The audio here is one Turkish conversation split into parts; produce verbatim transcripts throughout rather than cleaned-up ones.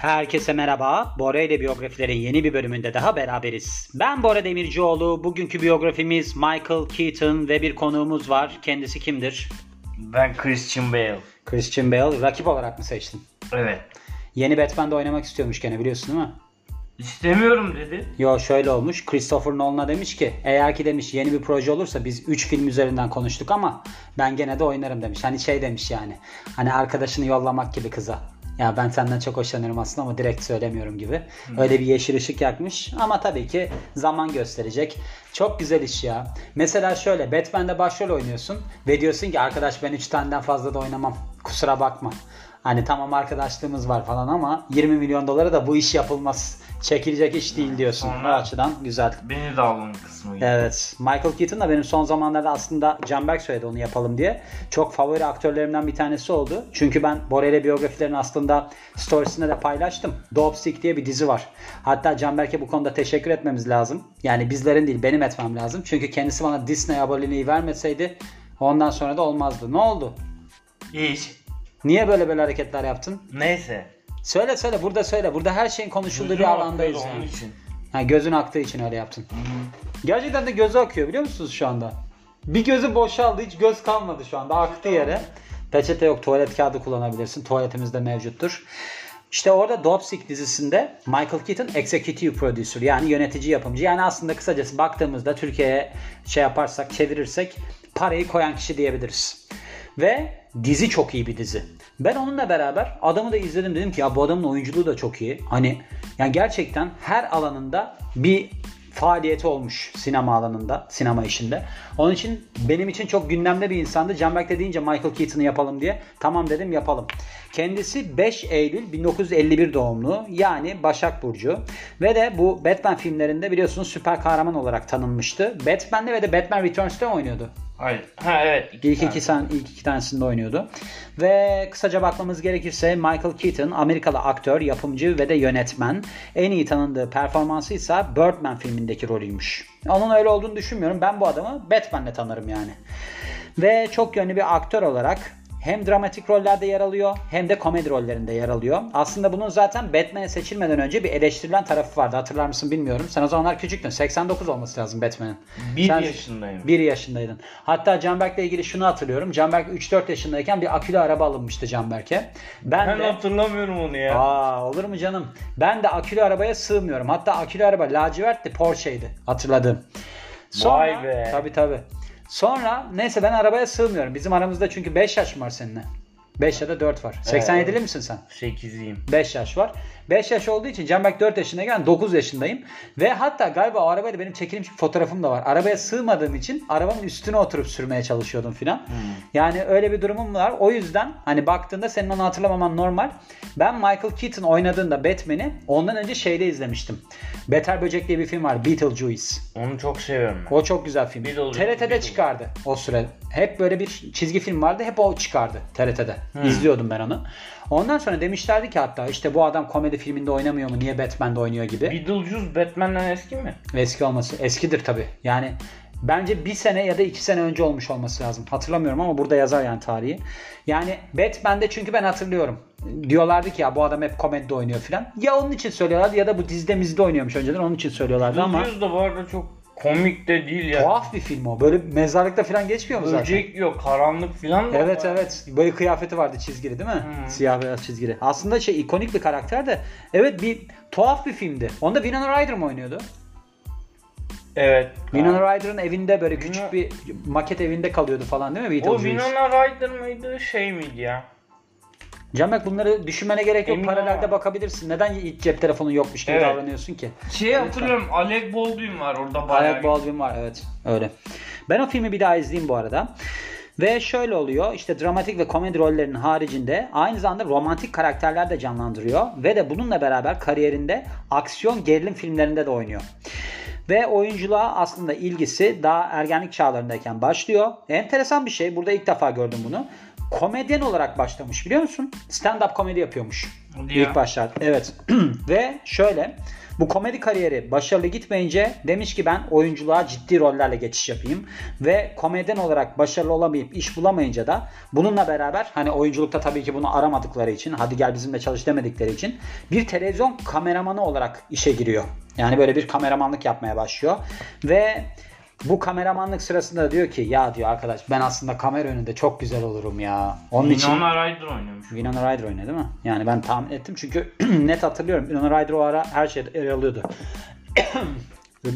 Herkese merhaba. Bora ile biyografilerin yeni bir bölümünde daha beraberiz. Ben Bora Demircioğlu. Bugünkü biyografimiz Michael Keaton ve bir konuğumuz var. Kendisi kimdir? Ben Christian Bale. Christian Bale. Rakip olarak mı seçtin? Evet. Yeni Batman'da oynamak istiyormuş gene, biliyorsun değil mi? İstemiyorum dedi. Yo, şöyle olmuş. Christopher Nolan'a demiş ki eğer ki demiş yeni bir proje olursa biz üç film üzerinden konuştuk ama ben gene de oynarım demiş. Hani şey demiş yani. Hani arkadaşını yollamak gibi kıza. Ya ben senden çok hoşlanıyorum aslında ama direkt söylemiyorum gibi. Öyle bir yeşil ışık yakmış ama tabii ki zaman gösterecek. Çok güzel iş ya. Mesela şöyle, Batman'de başrol oynuyorsun ve diyorsun ki arkadaş ben üç taneden fazla da oynamam. Kusura bakma. Hani tamam arkadaşlığımız var falan ama yirmi milyon dolara da bu iş yapılmaz. Çekilecek iş değil diyorsun. O açıdan güzel. Beni de alın kısmı. Evet. Michael Keaton da benim son zamanlarda aslında Canberk söyledi onu yapalım diye. Çok favori aktörlerimden bir tanesi oldu. Çünkü ben Bora ile biyografilerin aslında storiesinde de paylaştım. Dopesick diye bir dizi var. Hatta Canberk'e bu konuda teşekkür etmemiz lazım. Yani bizlerin değil benim etmem lazım. Çünkü kendisi bana Disney aboneliği vermeseydi ondan sonra da olmazdı. Ne oldu? Hiç. Niye böyle böyle hareketler yaptın? Neyse. Söyle söyle burada söyle. Burada her şeyin konuşulduğu gözüm bir alandayız. Onun için. Ha, gözün aktığı için öyle yaptın. Hı-hı. Gerçekten de gözü akıyor biliyor musunuz şu anda? Bir gözü boşaldı, hiç göz kalmadı şu anda. Aktı yere. Peçete yok, tuvalet kağıdı kullanabilirsin. Tuvaletimiz de mevcuttur. İşte orada Dopesick dizisinde Michael Keaton Executive Producer yani yönetici yapımcı. Yani aslında kısacası baktığımızda Türkiye'ye şey yaparsak çevirirsek parayı koyan kişi diyebiliriz. Ve dizi çok iyi bir dizi. Ben onunla beraber adamı da izledim, dedim ki ya bu adamın oyunculuğu da çok iyi. Hani yani gerçekten her alanında bir faaliyeti olmuş sinema alanında, sinema işinde. Onun için benim için çok gündemde bir insandı. Canberk'te deyince Michael Keaton'ı yapalım diye. Tamam dedim, yapalım. Kendisi beş Eylül bin dokuz yüz elli bir doğumlu. Yani Başak Burcu. Ve de bu Batman filmlerinde biliyorsunuz süper kahraman olarak tanınmıştı. Batman'de ve de Batman Returns'te oynuyordu. Hayır. Ha evet. İki ilk, iki sen, ilk iki tanesinde oynuyordu. Ve kısaca bakmamız gerekirse Michael Keaton Amerikalı aktör, yapımcı ve de yönetmen. En iyi tanındığı performansı ise Birdman filmindeki rolüymüş. Onun öyle olduğunu düşünmüyorum. Ben bu adamı Batman'le tanırım yani. Ve çok yönlü bir aktör olarak hem dramatik rollerde yer alıyor hem de komedi rollerinde yer alıyor. Aslında bunun zaten Batman'e seçilmeden önce bir eleştirilen tarafı vardı. Hatırlar mısın bilmiyorum. Sen o zamanlar küçüktün. seksen dokuz olması lazım Batman'in. bir yaşındayım. bir yaşındaydın. Hatta Canberk'le ilgili şunu hatırlıyorum. Canberk üç dört yaşındayken bir akülü araba alınmıştı Canberk'e. Ben, ben de hatırlamıyorum onu ya. Aa, olur mu canım? Ben de akülü arabaya sığmıyorum. Hatta akülü araba lacivertti, Porsche'ydi hatırladığım. Sonra, vay be. Tabii tabii. Sonra neyse ben arabaya sığmıyorum. Bizim aramızda çünkü beş yaş mı var seninle? beş ya da dört var. seksen yedili ee, misin sen? sekizliyim. beş yaş var. beş yaş olduğu için Canberk dört yaşındayken dokuz yaşındayım. Ve hatta galiba o arabayla benim çekilmiş bir fotoğrafım da var. Arabaya sığmadığım için arabanın üstüne oturup sürmeye çalışıyordum filan. Hmm. Yani öyle bir durumum var. O yüzden hani baktığında senin onu hatırlamaman normal. Ben Michael Keaton oynadığında Batman'i ondan önce şeyde izlemiştim. Beter Böcek diye bir film var. Beetlejuice. Onu çok seviyorum ben. O çok güzel film. T R T'de çıkardı o sürede. Hep böyle bir çizgi film vardı. Hep o çıkardı T R T'de. Hmm. İzliyordum ben onu. Ondan sonra demişlerdi ki hatta işte bu adam komedi filminde oynamıyor mu? Niye Batman'de oynuyor gibi. Beetlejuice Batman'den eski mi? Eski olması. Eskidir tabii. Yani bence bir sene ya da iki sene önce olmuş olması lazım. Hatırlamıyorum ama burada yazar yani tarihi. Yani Batman'de çünkü ben hatırlıyorum. Diyorlardı ki ya bu adam hep komedide oynuyor filan. Ya onun için söylüyorlardı ya da bu dizide mizide oynuyormuş önceden. Onun için söylüyorlardı Beetlejuice ama. Beetlejuice de bu arada çok komik de değil ya. Yani. Tuhaf bir film o. Böyle mezarlıkta falan geçmiyor mu zaten? Böcek yok, karanlık falan. Evet var. Evet. Böyle kıyafeti vardı çizgili değil mi? Hmm. Siyah beyaz çizgili. Aslında şey ikonik bir karakter de. Evet bir tuhaf bir filmdi. Onda Winona Ryder mı oynuyordu? Evet. Winona Ryder'ın evinde böyle küçük Winona... bir maket evinde kalıyordu falan değil mi? Beatles o Winona Ryder mıydı şey miydi ya? Canberk bunları düşünmene gerek yok. Emin paralelde var. Bakabilirsin. Neden hiç cep telefonun yokmuş gibi evet. davranıyorsun ki? Şeyi evet, hatırlıyorum. Ben. Alec Baldwin var orada. Bayağı Alec Baldwin var evet. Öyle. Ben o filmi bir daha izleyeyim bu arada. Ve şöyle oluyor. İşte dramatik ve komedi rollerinin haricinde aynı zamanda romantik karakterler de canlandırıyor. Ve de bununla beraber kariyerinde aksiyon gerilim filmlerinde de oynuyor. Ve oyunculuğa aslında ilgisi daha ergenlik çağlarındayken başlıyor. Enteresan bir şey. Burada ilk defa gördüm bunu. Komedyen olarak başlamış biliyor musun? Stand-up komedi yapıyormuş. Ya. İlk başlarda. Evet. Ve şöyle Bu komedi kariyeri başarılı gitmeyince demiş ki ben oyunculuğa ciddi rollerle geçiş yapayım ve komedyen olarak başarılı olamayıp iş bulamayınca da bununla beraber hani oyunculukta tabii ki bunu aramadıkları için, hadi gel bizimle çalış demedikleri için bir televizyon kameramanı olarak işe giriyor. Yani böyle bir kameramanlık yapmaya başlıyor ve bu kameramanlık sırasında diyor ki ya diyor arkadaş ben aslında kamera önünde çok güzel olurum ya. Onun Winona için Winona Ryder oynuyormuş. Winona Ryder oynuyor değil mi? Yani ben tahmin ettim çünkü net hatırlıyorum. Winona Ryder o ara her şeyde yer alıyordu.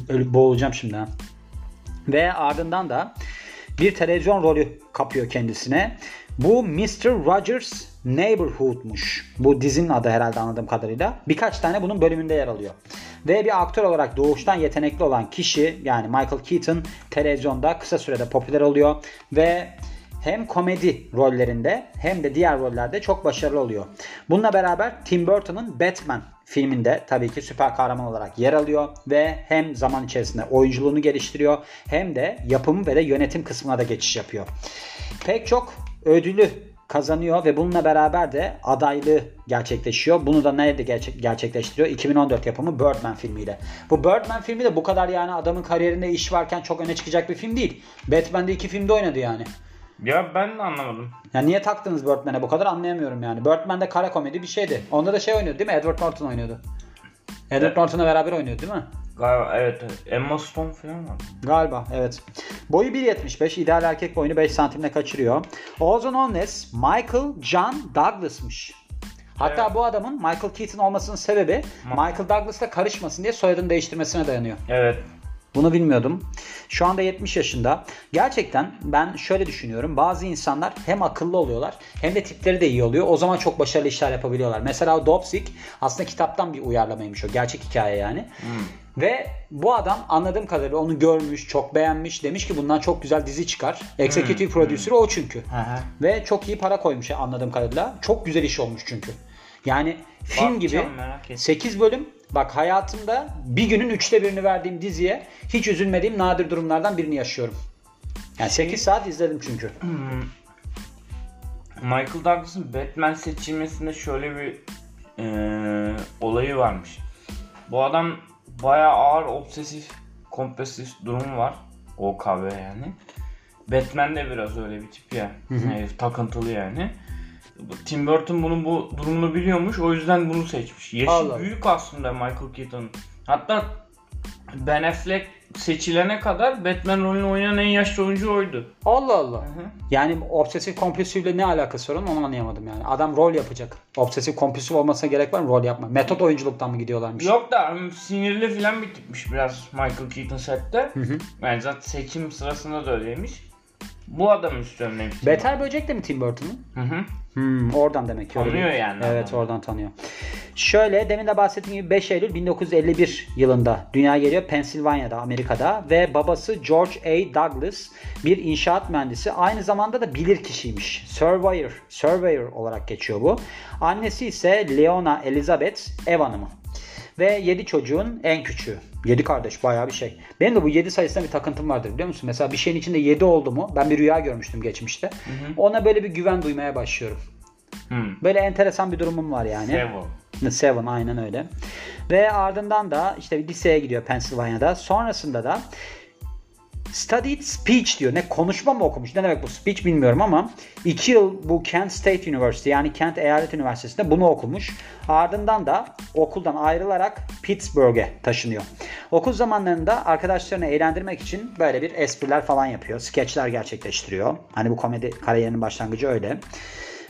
Ölüp boğulacağım şimdi ha. Ve ardından da bir televizyon rolü kapıyor kendisine. Bu mister Rogers' Neighborhood'muş. Bu dizinin adı herhalde anladığım kadarıyla. Birkaç tane bunun bölümünde yer alıyor. Ve bir aktör olarak doğuştan yetenekli olan kişi yani Michael Keaton televizyonda kısa sürede popüler oluyor ve hem komedi rollerinde hem de diğer rollerde çok başarılı oluyor. Bununla beraber Tim Burton'ın Batman filminde tabii ki süper kahraman olarak yer alıyor ve hem zaman içerisinde oyunculuğunu geliştiriyor hem de yapım ve de yönetim kısmına da geçiş yapıyor. Pek çok ödülü kazanıyor ve bununla beraber de adaylığı gerçekleşiyor. Bunu da nerede gerçek, gerçekleştiriyor? iki bin on dört yapımı Birdman filmiyle. Bu Birdman filmi de bu kadar yani adamın kariyerinde iş varken çok öne çıkacak bir film değil. Batman'de iki filmde oynadı yani. Ya ben de anlamadım. Ya niye taktınız Birdman'e bu kadar anlayamıyorum yani. Birdman'de kara komedi bir şeydi. Onda da şey oynuyordu değil mi? Edward Norton oynuyordu. Edward evet. Norton'la beraber oynuyordu değil mi? Galiba evet. Emma Stone falan var. Galiba evet. Boyu bir yetmiş beş. İdeal erkek boyunu beş santimle kaçırıyor. Ozan Onnes Michael John Douglas'mış. Hatta evet. Bu adamın Michael Keaton olmasının sebebi Michael Douglas'la karışmasın diye soyadını değiştirmesine dayanıyor. Evet. Bunu bilmiyordum. Şu anda yetmiş yaşında. Gerçekten ben şöyle düşünüyorum. Bazı insanlar hem akıllı oluyorlar hem de tipleri de iyi oluyor. O zaman çok başarılı işler yapabiliyorlar. Mesela Dopesick aslında kitaptan bir uyarlamaymış o. Gerçek hikaye yani. Hmm. Ve bu adam anladığım kadarıyla onu görmüş, çok beğenmiş. Demiş ki bundan çok güzel dizi çıkar. Executive hmm. Producer o çünkü. Aha. Ve çok iyi para koymuş anladığım kadarıyla. Çok güzel iş olmuş çünkü. Yani film gibi sekiz bölüm. Bak hayatımda bir günün üçte birini verdiğim diziye hiç üzülmediğim nadir durumlardan birini yaşıyorum. Yani sekiz saat izledim çünkü. Hmm. Michael Douglas'ın Batman seçilmesinde şöyle bir e, olayı varmış. Bu adam bayağı ağır obsesif kompulsif durumu var. O K B yani. Batman de biraz öyle bir tip ya. Yani, takıntılı yani. Tim Burton bunun bu durumunu biliyormuş. O yüzden bunu seçmiş. Yaşı Allah. Büyük aslında Michael Keaton. Hatta Ben Affleck seçilene kadar Batman rolünü oynayan en yaşlı oyuncu oydu. Allah Allah. Hı-hı. Yani obsesif kompulsifle ne alakası var onu anlayamadım yani. Adam rol yapacak. Obsesif kompulsif olmasına gerek var mı rol yapma? Metot oyunculuktan mı gidiyorlarmış? Yok da sinirli falan bitmiş biraz Michael Keaton sette. Yani zaten seçim sırasında da öyleymiş. Bu adamın üstüne neymiş? Beter Böcek de mi Tim Burton'un? Hı hı. Hmm, oradan demek ki. Tanıyor öyle. Yani. Evet yani. Oradan tanıyor. Şöyle demin de bahsettiğim gibi beş Eylül bin dokuz yüz elli bir yılında dünyaya geliyor Pensilvanya'da, Amerika'da ve babası George A. Douglas bir inşaat mühendisi. Aynı zamanda da bilirkişiymiş. Surveyor, surveyor olarak geçiyor bu. Annesi ise Leona Elizabeth ev hanımı. Ve yedi çocuğun en küçüğü. yedi kardeş bayağı bir şey. Benim de bu yedi sayısına bir takıntım vardır biliyor musun? Mesela bir şeyin içinde yedi oldu mu? Ben bir rüya görmüştüm geçmişte. Hı hı. Ona böyle bir güven duymaya başlıyorum. Hı. Böyle enteresan bir durumum var yani. Seven. Seven aynen öyle. Ve ardından da işte bir liseye gidiyor Pensilvanya'da. Sonrasında da studied speech diyor. Ne konuşma mı okumuş? Ne demek bu speech bilmiyorum ama iki yıl bu Kent State University yani Kent Eyalet Üniversitesi'nde bunu okumuş. Ardından da okuldan ayrılarak Pittsburgh'e taşınıyor. Okul zamanlarında arkadaşlarını eğlendirmek için böyle bir espriler falan yapıyor. Skeçler gerçekleştiriyor. Hani bu komedi kariyerinin başlangıcı öyle.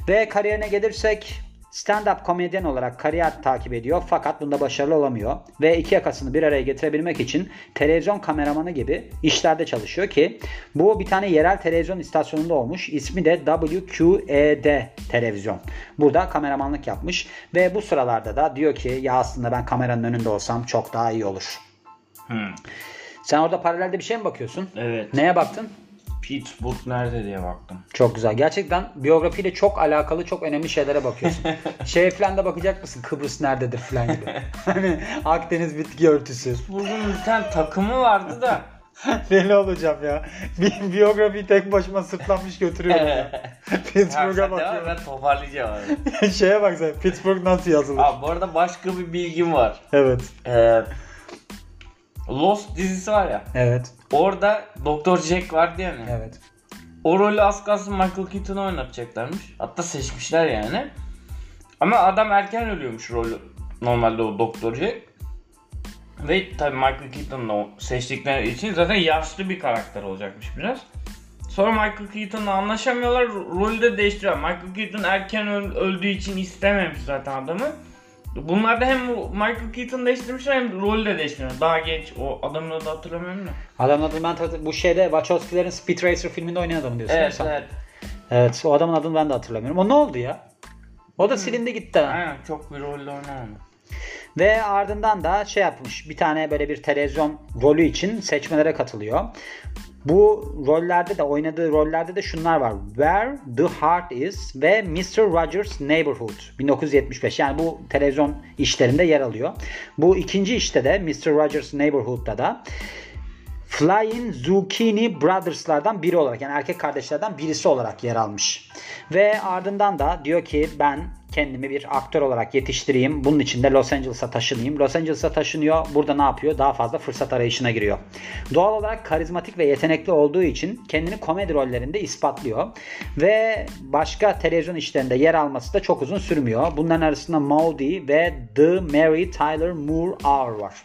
Ve kariyerine gelirsek stand-up komedyen olarak kariyer takip ediyor fakat bunda başarılı olamıyor. Ve iki yakasını bir araya getirebilmek için televizyon kameramanı gibi işlerde çalışıyor ki bu bir tane yerel televizyon istasyonunda olmuş. İsmi de W Q E D televizyon. Burada kameramanlık yapmış ve bu sıralarda da diyor ki ya aslında ben kameranın önünde olsam çok daha iyi olur. Hmm. Sen orada paralelde bir şey mi bakıyorsun? Evet. Neye baktın? Pittsburgh nerede diye baktım. Çok güzel. Gerçekten biyografiyle çok alakalı çok önemli şeylere bakıyorsun. Şeye falan da bakacak mısın? Kıbrıs nerededir falan gibi. Hani Akdeniz bitki örtüsü. Pittsburgh'un bir tane takımı vardı da Deli olacağım ya. Bi- biyografiyi tek başıma sırtlanmış götürüyorum ya. Pittsburgh'a bakıyorum. Ben toparlayacağım abi. Şeye bak sen, Pittsburgh nasıl yazılır? Abi bu arada başka bir bilgim var. Evet. Ee, Lost dizisi var ya. Evet. Orada doktor Jack var diye mi? Evet. O rolü az kalsın Michael Keaton'u oynatacaklarmış. Hatta seçmişler yani. Ama adam erken ölüyormuş rolü. Normalde o doktor Jack. Ve tabii Michael Keaton'u seçtikleri için zaten yaşlı bir karakter olacakmış biraz. Sonra Michael Keaton'la anlaşamıyorlar, rolü de değiştiriyor. Michael Keaton erken öldüğü için istememiş zaten adamı. Bunlar da hem Michael Keaton değiştirmişler hem rolü de değiştirmişler. Daha genç, o adamın adını hatırlamıyorum ya. Adamın adını ben tabii bu şeyde Wachowski'lerin Speed Racer filminde oynayan adamı diyorsun. Evet, evet. Evet, o adamın adını ben de hatırlamıyorum. O ne oldu ya? O da hmm. silindi gitti. Aynen, çok bir rolle oynamadı. Ve ardından da şey yapmış, bir tane böyle bir televizyon rolü için seçmelere katılıyor. Bu rollerde de, oynadığı rollerde de şunlar var: Where the Heart Is ve mister Rogers' Neighborhood bin dokuz yüz yetmiş beş. Yani bu televizyon işlerinde yer alıyor. Bu ikinci işte de mister Rogers' Neighborhood'da da Flying Zucchini Brothers'lardan biri olarak, yani erkek kardeşlerden birisi olarak yer almış. Ve ardından da diyor ki ben kendimi bir aktör olarak yetiştireyim. Bunun için de Los Angeles'a taşınayım. Los Angeles'a taşınıyor. Burada ne yapıyor? Daha fazla fırsat arayışına giriyor. Doğal olarak karizmatik ve yetenekli olduğu için kendini komedi rollerinde ispatlıyor. Ve başka televizyon işlerinde yer alması da çok uzun sürmüyor. Bunların arasında Maudie ve The Mary Tyler Moore Hour var.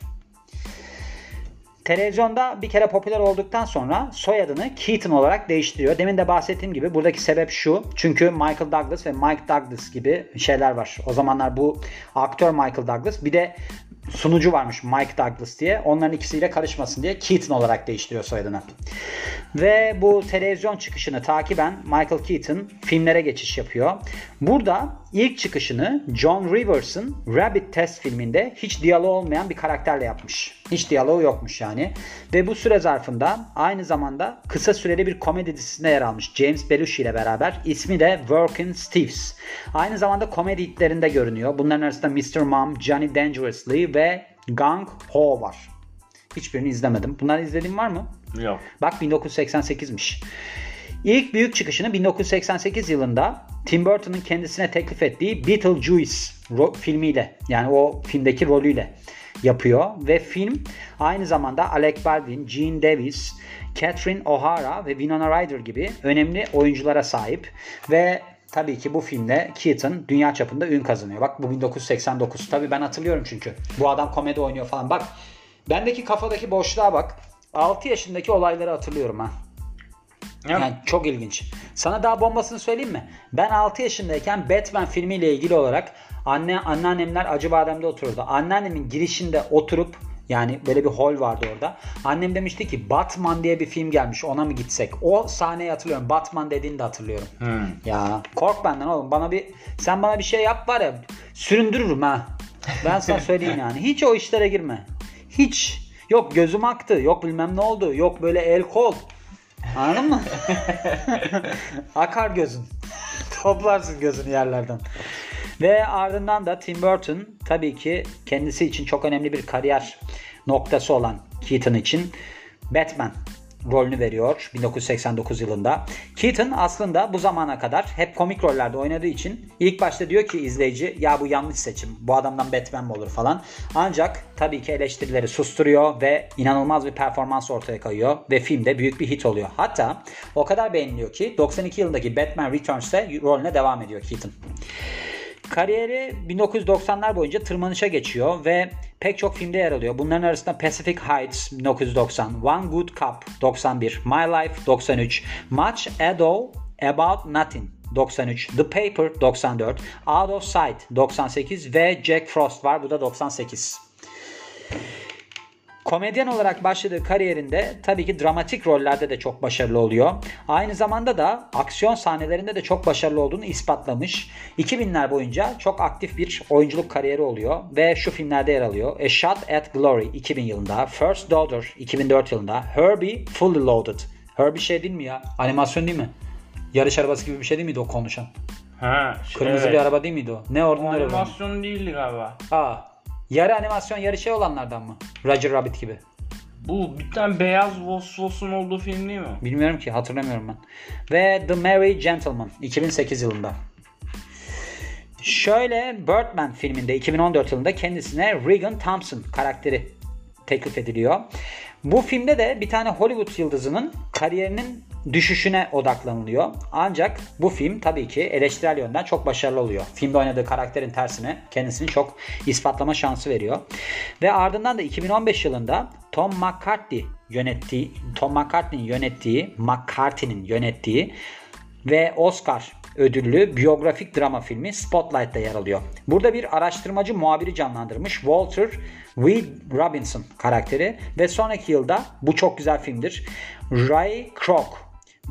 Televizyonda bir kere popüler olduktan sonra soyadını Keaton olarak değiştiriyor. Demin de bahsettiğim gibi buradaki sebep şu. Çünkü Michael Douglas ve Mike Douglas gibi şeyler var. O zamanlar bu aktör Michael Douglas, bir de sunucu varmış Mike Douglas diye. Onların ikisiyle karışmasın diye Keaton olarak değiştiriyor soyadını. Ve bu televizyon çıkışını takiben Michael Keaton filmlere geçiş yapıyor. Burada ilk çıkışını John Rivers'ın Rabbit Test filminde hiç diyaloğu olmayan bir karakterle yapmış. Hiç diyaloğu yokmuş yani. Ve bu süre zarfında aynı zamanda kısa süreli bir komedi dizisinde yer almış James Belushi ile beraber. İsmi de Working Stiffs. Aynı zamanda komedi hitlerinde görünüyor. Bunların arasında mister Mom, Johnny Dangerously ve Gung Ho var. Hiçbirini izlemedim. Bunları izlediğin var mı? Yok. Bak bin dokuz yüz seksen sekizmiş. İlk büyük çıkışını bin dokuz yüz seksen sekiz yılında Tim Burton'ın kendisine teklif ettiği Beetlejuice ro- filmiyle, yani o filmdeki rolüyle yapıyor. Ve film aynı zamanda Alec Baldwin, Gene Davis, Catherine O'Hara ve Winona Ryder gibi önemli oyunculara sahip. Ve tabii ki bu filmle Keaton dünya çapında ün kazanıyor. Bak bu bin dokuz yüz seksen dokuz. Tabii ben hatırlıyorum çünkü. Bu adam komedi oynuyor falan. Bak bendeki kafadaki boşluğa bak. altı yaşındaki olayları hatırlıyorum ha. Yani evet. Çok ilginç. Sana daha bombasını söyleyeyim mi? Ben altı yaşındayken Batman filmiyle ilgili olarak anne anneannemler Acıbadem'de otururdu. Anneannemin girişinde oturup, yani böyle bir hol vardı orada. Annem demişti ki Batman diye bir film gelmiş, ona mı gitsek? O sahneyi hatırlıyorum. Batman dediğini de hatırlıyorum. Hmm. Ya kork benden oğlum. Bana bir sen bana bir şey yap var ya, süründürürüm ha. Ben sana söyleyeyim yani. Hiç o işlere girme. Hiç. Yok gözüm aktı. Yok bilmem ne oldu. Yok böyle el kol. Anladın mı? Akar gözün. Toplarsın gözünü yerlerden. Ve ardından da Tim Burton tabii ki kendisi için çok önemli bir kariyer noktası olan Keaton için Batman rolünü veriyor bin dokuz yüz seksen dokuz yılında. Keaton aslında bu zamana kadar hep komik rollerde oynadığı için ilk başta diyor ki izleyici ya bu yanlış seçim, bu adamdan Batman mi olur falan. Ancak tabii ki eleştirileri susturuyor ve inanılmaz bir performans ortaya koyuyor ve filmde büyük bir hit oluyor. Hatta o kadar beğeniliyor ki doksan iki yılındaki Batman Returns'te rolüne devam ediyor Keaton. Kariyeri bin dokuz yüz doksanlar boyunca tırmanışa geçiyor ve pek çok filmde yer alıyor. Bunların arasında Pacific Heights bin dokuz yüz doksan, One Good Cup doksan bir, My Life doksan üç, Much Ado About Nothing doksan üç, The Paper doksan dört, Out of Sight doksan sekiz ve Jack Frost var, bu da doksan sekiz. Komedyen olarak başladığı kariyerinde tabii ki dramatik rollerde de çok başarılı oluyor. Aynı zamanda da aksiyon sahnelerinde de çok başarılı olduğunu ispatlamış. iki binler boyunca çok aktif bir oyunculuk kariyeri oluyor ve şu filmlerde yer alıyor: A Shot at Glory iki bin yılında, First Daughter iki bin dört yılında, Herbie Fully Loaded. Herbie şey değil mi ya? Animasyon değil mi? Yarış arabası gibi bir şey değil miydi o konuşan? Ha, şey, kırmızı evet. Bir araba değil miydi o? Ne ordinal araba? Animasyon değildi galiba. Aa. Yarı animasyon yarı şey olanlardan mı? Roger Rabbit gibi. Bu bir tane beyaz Vosvos'un olduğu film değil mi? Bilmiyorum ki, hatırlamıyorum ben. Ve The Merry Gentleman iki bin sekiz yılında. Şöyle, Birdman filminde iki bin on dört yılında kendisine Regan Thompson karakteri teklif ediliyor. Bu filmde de bir tane Hollywood yıldızının kariyerinin düşüşüne odaklanılıyor. Ancak bu film tabii ki eleştirel yönden çok başarılı oluyor. Filmde oynadığı karakterin tersine kendisini çok ispatlama şansı veriyor. Ve ardından da iki bin on beş yılında Tom McCarthy yönettiği, Tom McCarthy'nin yönettiği, McCarthy'nin yönettiği ve Oscar ödüllü biyografik drama filmi Spotlight'ta yer alıyor. Burada bir araştırmacı muhabiri canlandırmış Walter V. Robinson karakteri ve sonraki yılda, bu çok güzel filmdir, Ray Kroc,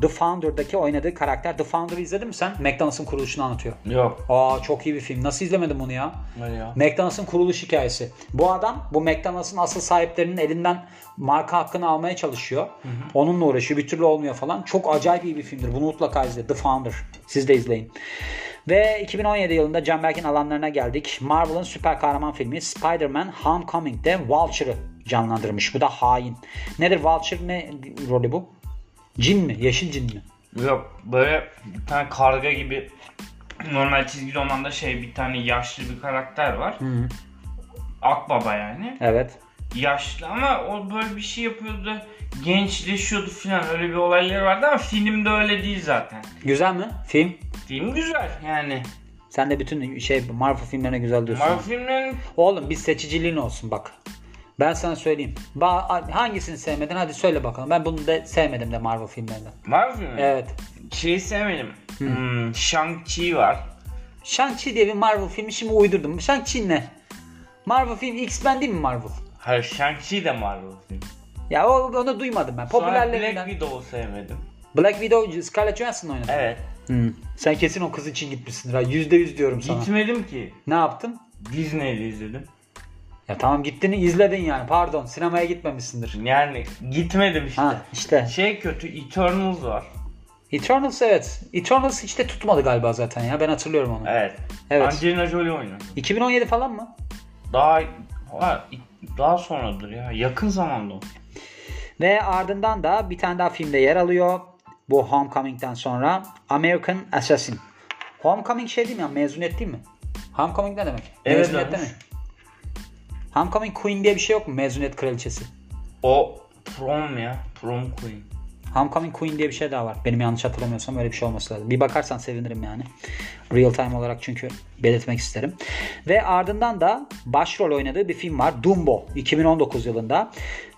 The Founder'daki oynadığı karakter. The Founder'ı izledin mi sen? McDonald's'ın kuruluşunu anlatıyor. Yok. Aa, çok iyi bir film. Nasıl izlemedim bunu ya? Öyle ya. McDonald's'ın kuruluş hikayesi. Bu adam bu McDonald's'ın asıl sahiplerinin elinden marka hakkını almaya çalışıyor. Hı hı. Onunla uğraşıyor. Bir türlü olmuyor falan. Çok acayip iyi bir filmdir. Bunu mutlaka izle. The Founder. Siz de izleyin. Ve iki bin on yedi yılında Canberk'in alanlarına geldik. Marvel'ın süper kahraman filmi Spider-Man Homecoming'de Vulture'ı canlandırmış. Bu da hain. Nedir Vulture? Ne rolü bu? Cin mi? Yeşil cin mi? Yok, böyle bir tane karga gibi, normal çizgi romanda şey, bir tane yaşlı bir karakter var. Hı-hı. Akbaba yani. Evet. Yaşlı ama o böyle bir şey yapıyordu, gençleşiyordu filan, öyle bir olayları vardı ama filmde öyle değil zaten. Güzel mi film? Film güzel yani. Sen de bütün şey Marvel filmlerine güzel diyorsun. Marvel filmlerine... Oğlum bir seçiciliğin olsun bak. Ben sana söyleyeyim. Ba- hangisini sevmedin? Hadi söyle bakalım. Ben bunu da sevmedim de Marvel filmlerinden. Marvel filmi? Evet. Şeyi sevmedim. Hmm. Hmm, Shang-Chi var. Shang-Chi diye bir Marvel filmi şimdi uydurdum. Shang-Chi ne? Marvel filmi X-Men değil mi Marvel? Hayır, Shang-Chi de Marvel filmi. Ya onu duymadım ben. Popülerlerinden. Black Widow'u sevmedim. Black Widow Scarlett Johansson oynadı. Evet. Hmm. Sen kesin o kız için gitmişsin. yüzde yüz diyorum sana. Gitmedim ki. Ne yaptın? Disney'de izledim. Ya tamam, gittiğini izledin yani. Pardon, sinemaya gitmemişsindir. Yani gitmedim işte. Ha, işte. Şey kötü, Eternals var. Eternals evet. Eternals hiç de tutmadı galiba zaten ya. Ben hatırlıyorum onu. Evet. Evet. Angelina Jolie oynuyor. iki bin on yedi falan mı? Daha daha sonradır ya. Yakın zamanda o. Ve ardından da bir tane daha filmde yer alıyor. Bu Homecoming'den sonra American Assassin. Homecoming şey değil mi? Mezuniyet değil mi? Homecoming ne demek? Evet, mezuniyet değil mi? Homecoming Queen diye bir şey yok mu? Mezuniyet kraliçesi. O prom ya. Prom Queen. Homecoming Queen diye bir şey daha var. Benim yanlış hatırlamıyorsam öyle bir şey olması lazım. Bir bakarsan sevinirim yani. Real time olarak çünkü belirtmek isterim. Ve ardından da başrol oynadığı bir film var. Dumbo iki bin on dokuz yılında.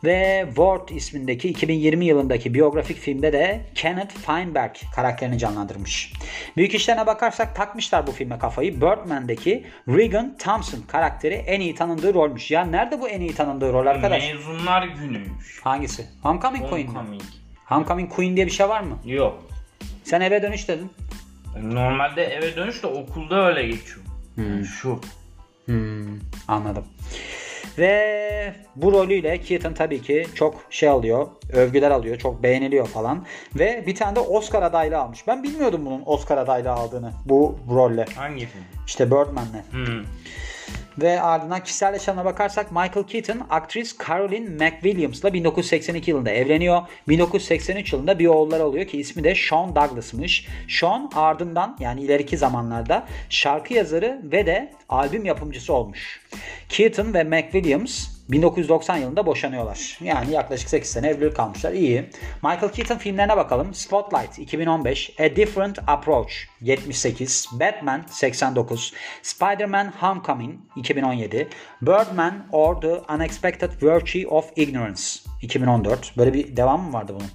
Ve Word ismindeki iki bin yirmi yılındaki biyografik filmde de Kenneth Feinberg karakterini canlandırmış. Büyük işlerine bakarsak takmışlar bu filme kafayı. Birdman'deki Regan Thompson karakteri en iyi tanındığı rolmüş. Ya nerede bu en iyi tanındığı rol arkadaş? Mezunlar günüymüş. Hangisi? Homecoming Queen mi? Homecoming Queen diye bir şey var mı? Yok. Sen eve dönüş dedin. Normalde eve dönüş de okulda öyle geçiyor. Hmm. Şu. Hmm. Anladım. Ve bu rolüyle Keaton tabii ki çok şey alıyor, övgüler alıyor, çok beğeniliyor falan. Ve bir tane de Oscar adaylığı almış. Ben bilmiyordum bunun Oscar adaylığı aldığını bu rolle. Hangi film? İşte Birdman'le. Hmm. Ve ardından kişisel yaşamına bakarsak Michael Keaton aktris Caroline McWilliams'la bin dokuz yüz seksen iki yılında evleniyor. bin dokuz yüz seksen üç yılında bir oğulları oluyor ki ismi de Sean Douglas'mış. Sean ardından yani ileriki zamanlarda şarkı yazarı ve de albüm yapımcısı olmuş. Keaton ve McWilliams bin dokuz yüz doksan yılında boşanıyorlar. Yani yaklaşık sekiz sene evlilik kalmışlar. İyi. Michael Keaton filmlerine bakalım. Spotlight iki bin on beş, A Different Approach yetmiş sekiz, Batman seksen dokuz, Spider-Man Homecoming iki bin on yedi, Birdman or the Unexpected Virtue of Ignorance iki bin on dört. Böyle bir devam mı vardı bunun?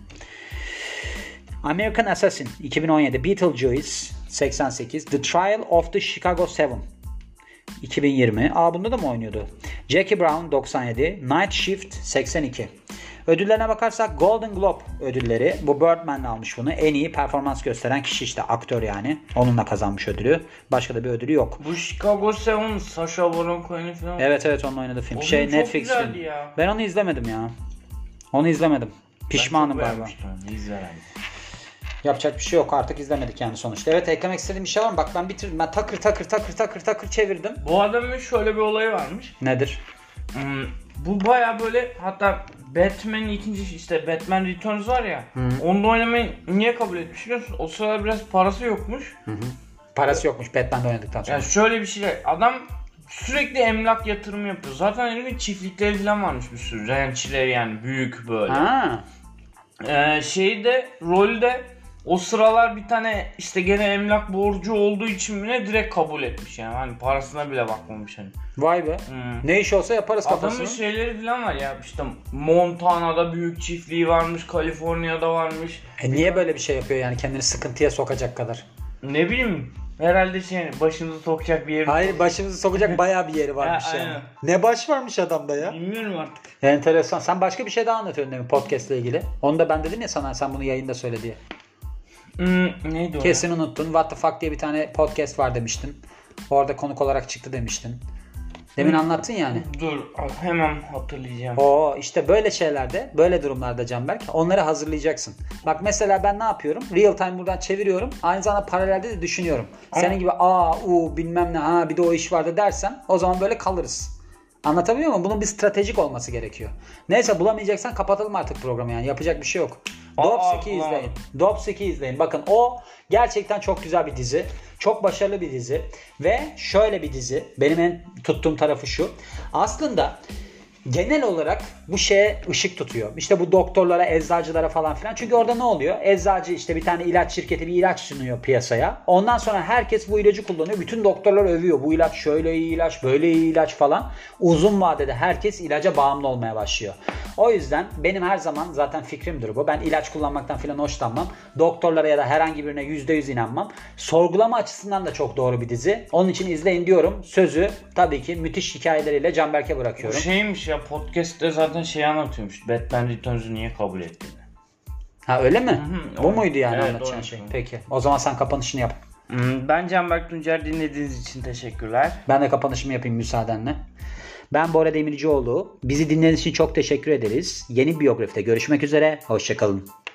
American Assassin iki bin on yedi, Beetlejuice seksen sekiz, The Trial of the Chicago Seven iki bin yirmi. Aa, bunda da mı oynuyordu? Jackie Brown doksan yedi, Night Shift seksen iki. Ödüllerine bakarsak Golden Globe ödülleri, bu Birdman'le almış bunu. En iyi performans gösteren kişi işte, aktör yani. Onunla kazanmış ödülü. Başka da bir ödülü yok. Bu Chicago Seven, Sacha Baron Cohen'in falan. Evet evet, onunla oynadığı film. Onun şey Netflix filmi. Ya. Ben onu izlemedim ya. Onu izlemedim. Pişmanım galiba. Yapacak bir şey yok. Artık izlemedik yani sonuçta. Evet, eklemek istediğim bir şey var mı? Bak ben bitirdim. Ben takır takır takır takır takır çevirdim. Bu adamın şöyle bir olayı varmış. Nedir? Hmm, Bu baya böyle, hatta Batman'in ikinci işte Batman Returns var ya. Hı-hı. Onda oynamayı niye kabul etmiş biliyor musun? O sırada biraz parası yokmuş. Hı-hı. Parası yokmuş Batman'da oynadıktan sonra. Yani şöyle bir şey, adam sürekli emlak yatırımı yapıyor. Zaten elinde çiftlikleri falan varmış bir sürü. Rançleri yani büyük böyle. Ha. Ee, şeyi de, rolü de o sıralar bir tane işte gene emlak borcu olduğu için bile direkt kabul etmiş yani. Hani parasına bile bakmamış hani. Vay be. Hmm. Ne iş olsa yaparız kafasını. Adamın şeyleri falan var ya. İşte Montana'da büyük çiftliği varmış, Kaliforniya'da varmış. E niye böyle bir şey yapıyor yani, kendini sıkıntıya sokacak kadar? Ne bileyim. Herhalde şey, başımızı sokacak bir yeri. Hayır, var. Başımızı sokacak bayağı bir yeri varmış ya, yani. Aynen. Ne baş varmış adamda ya? Bilmiyorum artık. Enteresan. Sen başka bir şey daha anlatıyordun değil mi podcast ile ilgili? Onu da ben dedim ya sana, sen bunu yayında söyle diye. Hmm, neydi o? Kesin ya? Unuttun. What the fuck diye bir tane podcast var demiştin. Orada konuk olarak çıktı demiştin. Demin hmm. anlattın yani. Dur hemen hatırlayacağım. Oo, işte böyle şeylerde, böyle durumlarda Canberk, onları hazırlayacaksın. Bak mesela ben ne yapıyorum? Real time buradan çeviriyorum. Aynı zamanda paralelde de düşünüyorum. Ama senin gibi aa u bilmem ne ha bir de o iş vardı dersen o zaman böyle kalırız. Anlatabiliyor muyum? Bunun bir stratejik olması gerekiyor. Neyse, bulamayacaksan kapatalım artık programı yani. Yapacak bir şey yok. Dopesick'i izleyin. Dopesick'i izleyin. Bakın o gerçekten çok güzel bir dizi. Çok başarılı bir dizi. Ve şöyle bir dizi. Benim en tuttuğum tarafı şu. Aslında genel olarak bu şeye ışık tutuyor. İşte bu doktorlara, eczacılara falan filan. Çünkü orada ne oluyor? Eczacı işte bir tane ilaç şirketi bir ilaç sunuyor piyasaya. Ondan sonra herkes bu ilacı kullanıyor. Bütün doktorlar övüyor. Bu ilaç şöyle iyi ilaç, böyle iyi ilaç falan. Uzun vadede herkes ilaca bağımlı olmaya başlıyor. O yüzden benim her zaman zaten fikrimdir bu. Ben ilaç kullanmaktan filan hoşlanmam. Doktorlara ya da herhangi birine yüzde yüz inanmam. Sorgulama açısından da çok doğru bir dizi. Onun için izleyin diyorum. Sözü tabii ki müthiş hikayeleriyle Canberk'e bırakıyorum. Şeymiş ya, podcast'te zaten şeyi anlatıyormuş. Batman Returns'u niye kabul ettiğini. Ha öyle mi? Hı-hı, bu o, muydu yani evet, anlatacağın şey? Peki. O zaman sen kapanışını yap. Ben Canberk Tuncer, dinlediğiniz için teşekkürler. Ben de kapanışımı yapayım müsaadenle. Ben Bora Demircioğlu. Bizi dinlediğiniz için çok teşekkür ederiz. Yeni biyografide görüşmek üzere. Hoşçakalın.